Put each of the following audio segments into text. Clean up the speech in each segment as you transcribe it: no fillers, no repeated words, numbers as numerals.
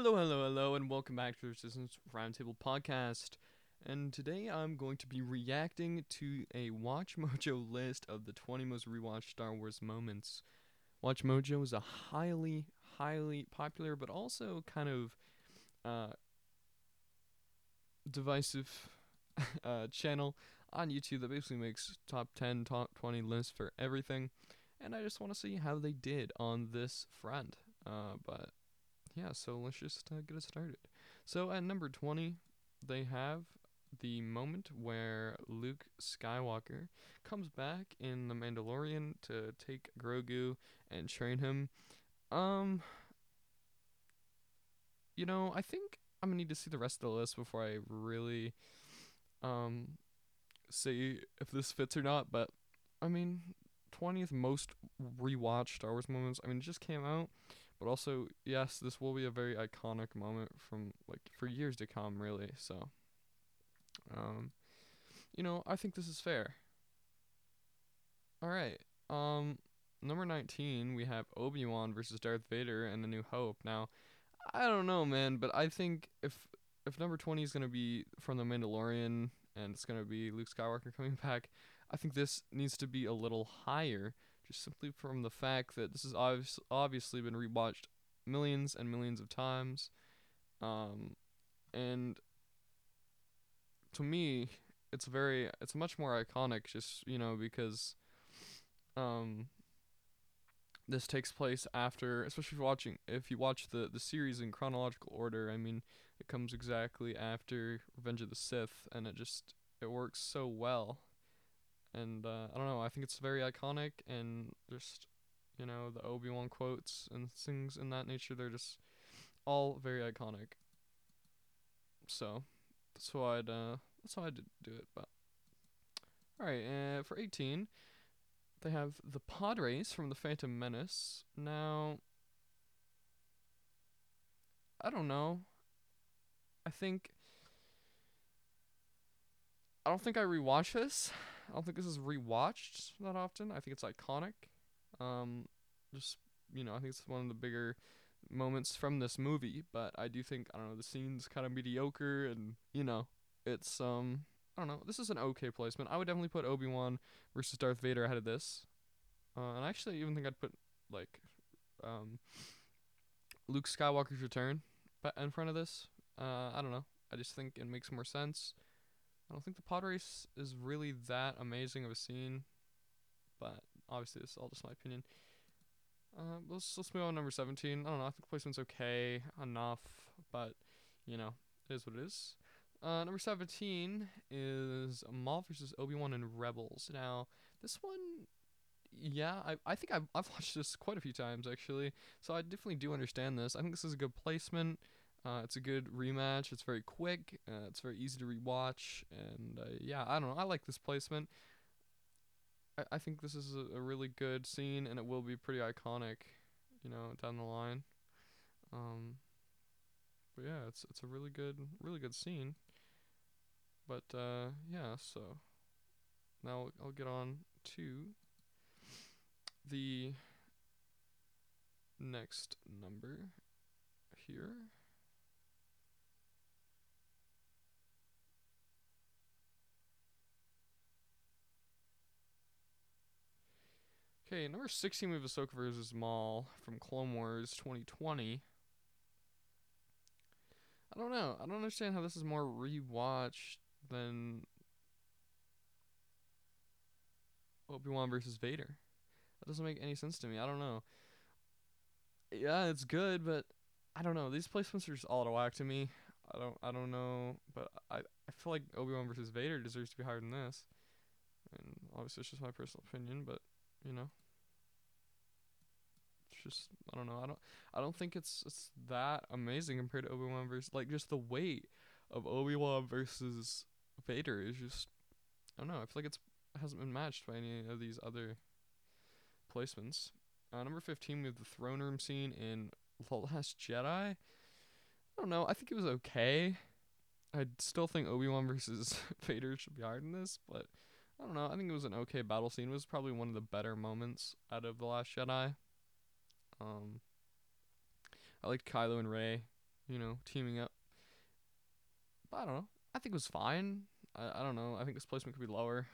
Hello, and welcome back to the Resistance Roundtable Podcast. And today I'm going to be reacting to a WatchMojo list of the 20 most rewatched Star Wars moments. WatchMojo is a highly popular, but also kind of divisive channel on YouTube that basically makes top 10, top 20 lists for everything. And I just want to see how they did on this front. But yeah, so let's just get it started. So at number 20, they have the moment where Luke Skywalker comes back in The Mandalorian to take Grogu and train him. You know, I think I'm going to need to see the rest of the list before I really say if this fits or not, but I mean, 20th most rewatched Star Wars moments. I mean, it just came out, but also, yes, this will be a very iconic moment from, like, for years to come, really, so, you know, I think this is fair. Alright, number 19, we have Obi-Wan versus Darth Vader in The New Hope. Now, I don't know, man, but I think if number 20 is gonna be from The Mandalorian, and it's gonna be Luke Skywalker coming back, I think this needs to be a little higher, just simply from the fact that this has obviously been rewatched millions and millions of times. And to me, it's much more iconic, just, you know, because this takes place after, especially if you watch the series in chronological order. I mean, it comes exactly after Revenge of the Sith, and it works so well. And, I don't know, I think it's very iconic, and just, you know, the Obi-Wan quotes and things in that nature, they're just all very iconic. So, that's how I'd do it, but. Alright, for 18, they have the pod race from The Phantom Menace. Now, I don't know. I don't think I rewatch this. I don't think this is rewatched that often. I think it's iconic. Just, you know, I think it's one of the bigger moments from this movie, but I do think, I don't know, the scene's kind of mediocre, and, you know, it's, I don't know, this is an okay placement. I would definitely put Obi-Wan versus Darth Vader ahead of this, and I actually even think I'd put, like, Luke Skywalker's Return in front of this. I don't know, I just think it makes more sense. I don't think the pod race is really that amazing of a scene, but obviously this is all just my opinion. Let's move on to number 17. I don't know, I think the placement's okay enough, but, you know, it is what it is. Number 17 is Maul versus Obi-Wan and Rebels. Now, this one, yeah, I think I've watched this quite a few times, actually, so I definitely do understand this. I think this is a good placement. It's a good rematch, it's very quick, it's very easy to rewatch, and yeah, I don't know, I like this placement. I think this is a really good scene, and it will be pretty iconic, you know, down the line. But yeah, it's a really good scene. But yeah, so now I'll get on to the next number here. Okay, number 16, we have Ahsoka vs. Maul from Clone Wars 2020. I don't know. I don't understand how this is more rewatched than Obi-Wan vs. Vader. That doesn't make any sense to me. I don't know. Yeah, it's good, but I don't know. These placements are just all out of whack to me. I don't know, but I feel like Obi-Wan vs. Vader deserves to be higher than this. And obviously, it's just my personal opinion, but you know, it's just, I don't know, I don't think it's that amazing compared to Obi-Wan versus, like, just the weight of Obi-Wan versus Vader is just, I don't know, I feel like it hasn't been matched by any of these other placements. Number 15, we have the throne room scene in The Last Jedi. I don't know, I think it was okay. I still think Obi-Wan versus Vader should be higher than this, but I don't know, I think it was an okay battle scene. It was probably one of the better moments out of The Last Jedi. I liked Kylo and Rey. you know, teaming up. But I don't know. I think it was fine. I don't know. I think this placement could be lower.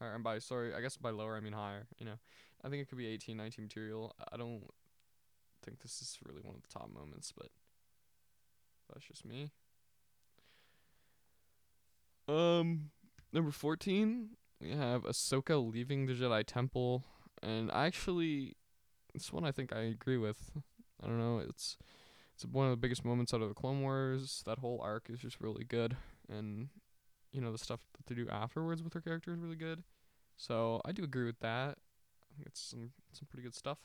Or, and by, sorry, I guess by lower I mean higher, you know. I think it could be 18, 19 material. I don't think this is really one of the top moments, but that's just me. Number 14, we have Ahsoka leaving the Jedi Temple. And actually, this one I think I agree with. I don't know, it's one of the biggest moments out of the Clone Wars. That whole arc is just really good. And, you know, the stuff that they do afterwards with her character is really good. So, I do agree with that. I think it's some pretty good stuff.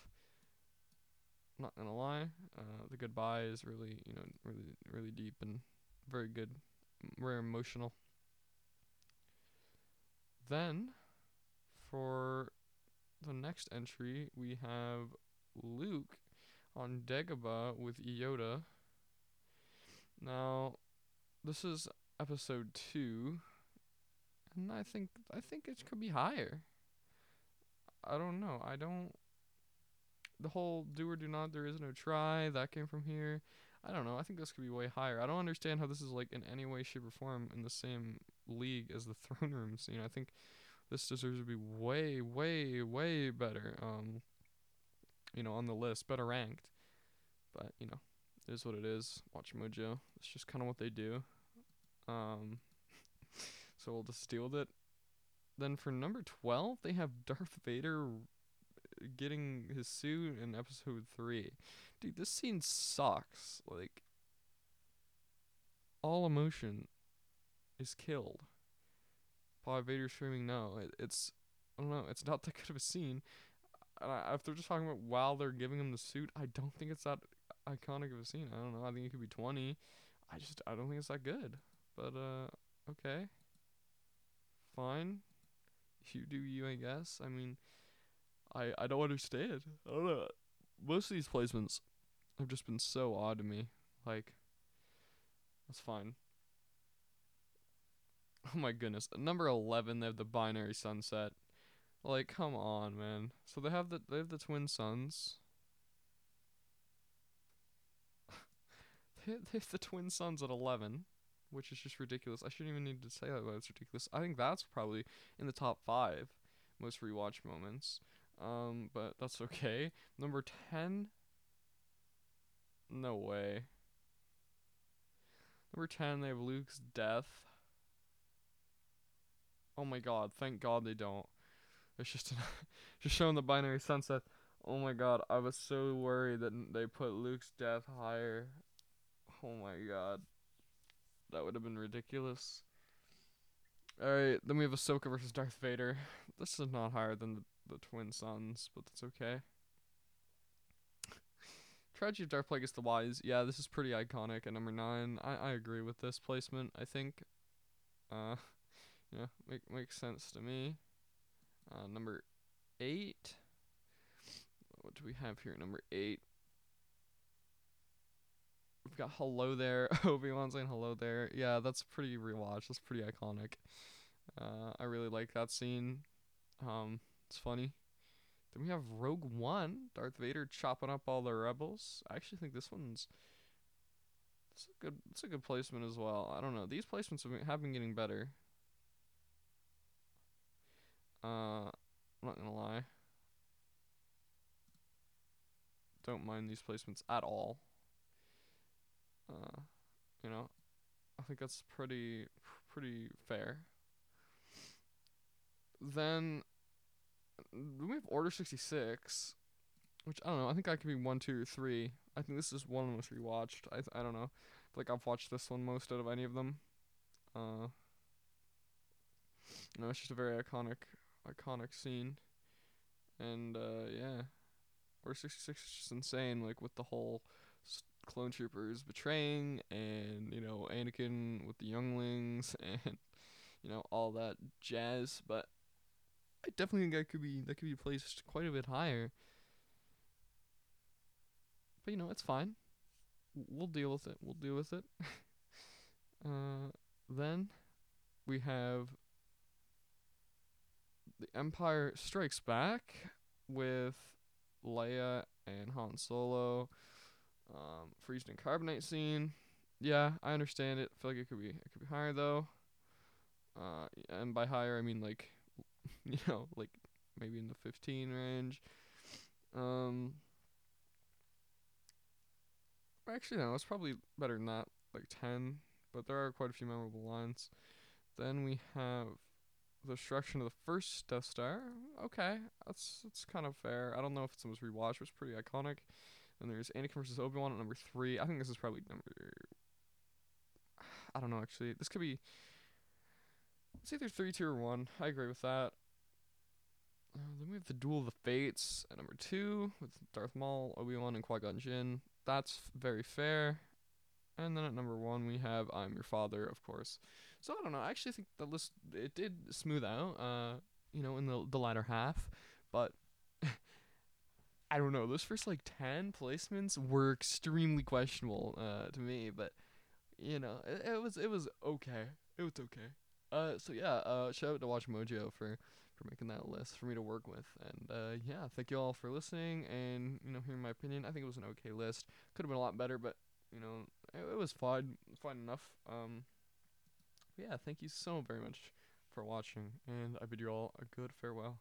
I'm not gonna lie. The goodbye is really, you know, really deep and very good. Very emotional. Then, for the next entry, we have Luke on Dagobah with Yoda. Now, this is episode 2, and I think it could be higher. I don't know. The whole do or do not, there is no try, that came from here. I don't know. I think this could be way higher. I don't understand how this is, like, in any way, shape, or form in the same league as the throne room scene. I think this deserves to be way, way, way better, you know, on the list, better ranked. But, you know, it is what it is. WatchMojo. It's just kind of what they do. So we'll just deal with it. Then for number 12, they have Darth Vader getting his suit in episode 3. Dude, this scene sucks. Like, all emotion is killed by Vader screaming no. It's, I don't know, it's not that good of a scene. And if they're just talking about while they're giving him the suit, I don't think it's that iconic of a scene. I don't know, I think it could be 20. I don't think it's that good. But, okay. Fine. You do you, I guess. I mean, I don't understand. I don't know. Most of these placements have just been so odd to me. Like, that's fine. Oh my goodness. At number 11, they have the Binary Sunset. Like, come on, man. So they have the Twin Suns. They have the Twin Suns at 11, which is just ridiculous. I shouldn't even need to say that, but it's ridiculous. I think that's probably in the top 5 most rewatch moments. But that's okay. Number 10? No way. Number 10, they have Luke's death. Oh my god, thank god they don't. It's just showing the Binary Sunset. Oh my god, I was so worried that they put Luke's death higher. Oh my god. That would have been ridiculous. Alright, then we have Ahsoka versus Darth Vader. This is not higher than the Twin Suns, but that's okay. Tragedy of Darth Plagueis the Wise. Yeah, this is pretty iconic at number 9. I agree with this placement, I think. Yeah, makes sense to me. Number 8. What do we have here at number 8? We've got hello there. Obi-Wan saying hello there. Yeah, that's pretty rewatch. That's pretty iconic. I really like that scene. It's funny. Then we have Rogue One. Darth Vader chopping up all the rebels. I actually think it's a good placement as well. I don't know. These placements have been getting better. I'm not gonna lie. Don't mind these placements at all. You know, I think that's pretty fair. Then we have Order 66, which I don't know. I think I could be 1, 2, or 3. I think this is one of the most rewatched. I don't know. Like, I've watched this one most out of any of them. No, it's just a very iconic scene, and yeah, Order 66 is just insane. Like, with the whole clone troopers betraying, and, you know, Anakin with the younglings, and, you know, all that jazz. But I definitely think that could be placed quite a bit higher. But, you know, it's fine. We'll deal with it. Then we have The Empire Strikes Back with Leia and Han Solo. Freezed and Carbonite scene. Yeah, I understand it. I feel like it could be higher though. And by higher I mean like, you know, like maybe in the 15 range. Actually no, it's probably better not like 10, but there are quite a few memorable lines. Then we have the destruction of the first Death Star. Okay, that's kind of fair. I don't know if it's the most rewatched, but it's pretty iconic. And there's Anakin versus Obi-Wan at number 3. I think this is probably number... I don't know, actually. This could be... It's either 3, 2, or 1. I agree with that. Then we have the Duel of the Fates at number 2, with Darth Maul, Obi-Wan, and Qui-Gon Jinn. That's very fair. And then at number 1, we have I'm Your Father, of course. So, I don't know. I actually think the list, it did smooth out, you know, in the latter half. But... I don't know, those first, like, 10 placements were extremely questionable to me, but, you know, it was okay. It was okay. So, yeah, shout out to WatchMojo for making that list for me to work with, and, yeah, thank you all for listening and, you know, hearing my opinion. I think it was an okay list. Could have been a lot better, but, you know, it was fun enough. Yeah, thank you so very much for watching, and I bid you all a good farewell.